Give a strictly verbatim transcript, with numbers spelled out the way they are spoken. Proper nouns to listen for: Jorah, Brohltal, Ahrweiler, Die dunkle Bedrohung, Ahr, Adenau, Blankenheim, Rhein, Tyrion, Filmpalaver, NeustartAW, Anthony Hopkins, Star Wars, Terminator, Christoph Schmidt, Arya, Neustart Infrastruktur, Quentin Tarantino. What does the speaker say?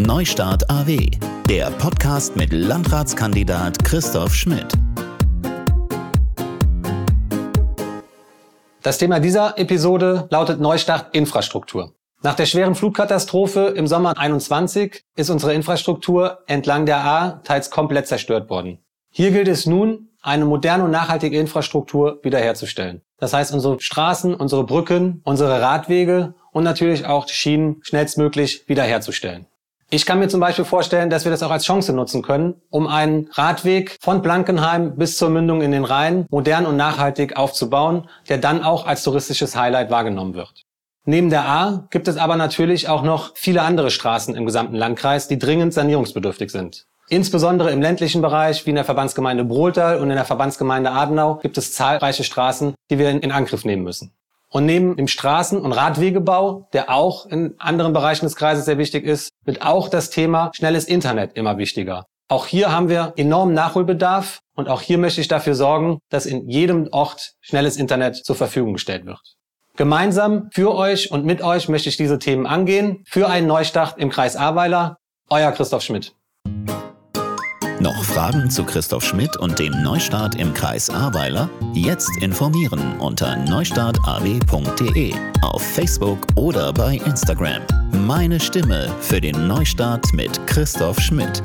Neustart A W, der Podcast mit Landratskandidat Christoph Schmidt. Das Thema dieser Episode lautet Neustart Infrastruktur. Nach der schweren Flutkatastrophe im Sommer einundzwanzig ist unsere Infrastruktur entlang der Ahr teils komplett zerstört worden. Hier gilt es nun, eine moderne und nachhaltige Infrastruktur wiederherzustellen. Das heißt, unsere Straßen, unsere Brücken, unsere Radwege und natürlich auch die Schienen schnellstmöglich wiederherzustellen. Ich kann mir zum Beispiel vorstellen, dass wir das auch als Chance nutzen können, um einen Radweg von Blankenheim bis zur Mündung in den Rhein modern und nachhaltig aufzubauen, der dann auch als touristisches Highlight wahrgenommen wird. Neben der Ahr gibt es aber natürlich auch noch viele andere Straßen im gesamten Landkreis, die dringend sanierungsbedürftig sind. Insbesondere im ländlichen Bereich, wie in der Verbandsgemeinde Brohltal und in der Verbandsgemeinde Adenau, gibt es zahlreiche Straßen, die wir in Angriff nehmen müssen. Und neben dem Straßen- und Radwegebau, der auch in anderen Bereichen des Kreises sehr wichtig ist, wird auch das Thema schnelles Internet immer wichtiger. Auch hier haben wir enormen Nachholbedarf und auch hier möchte ich dafür sorgen, dass in jedem Ort schnelles Internet zur Verfügung gestellt wird. Gemeinsam für euch und mit euch möchte ich diese Themen angehen. Für einen Neustart im Kreis Ahrweiler, euer Christoph Schmidt. Noch Fragen zu Christoph Schmidt und dem Neustart im Kreis Ahrweiler? Jetzt informieren unter neustart a w punkt de, auf Facebook oder bei Instagram. Meine Stimme für den Neustart mit Christoph Schmidt.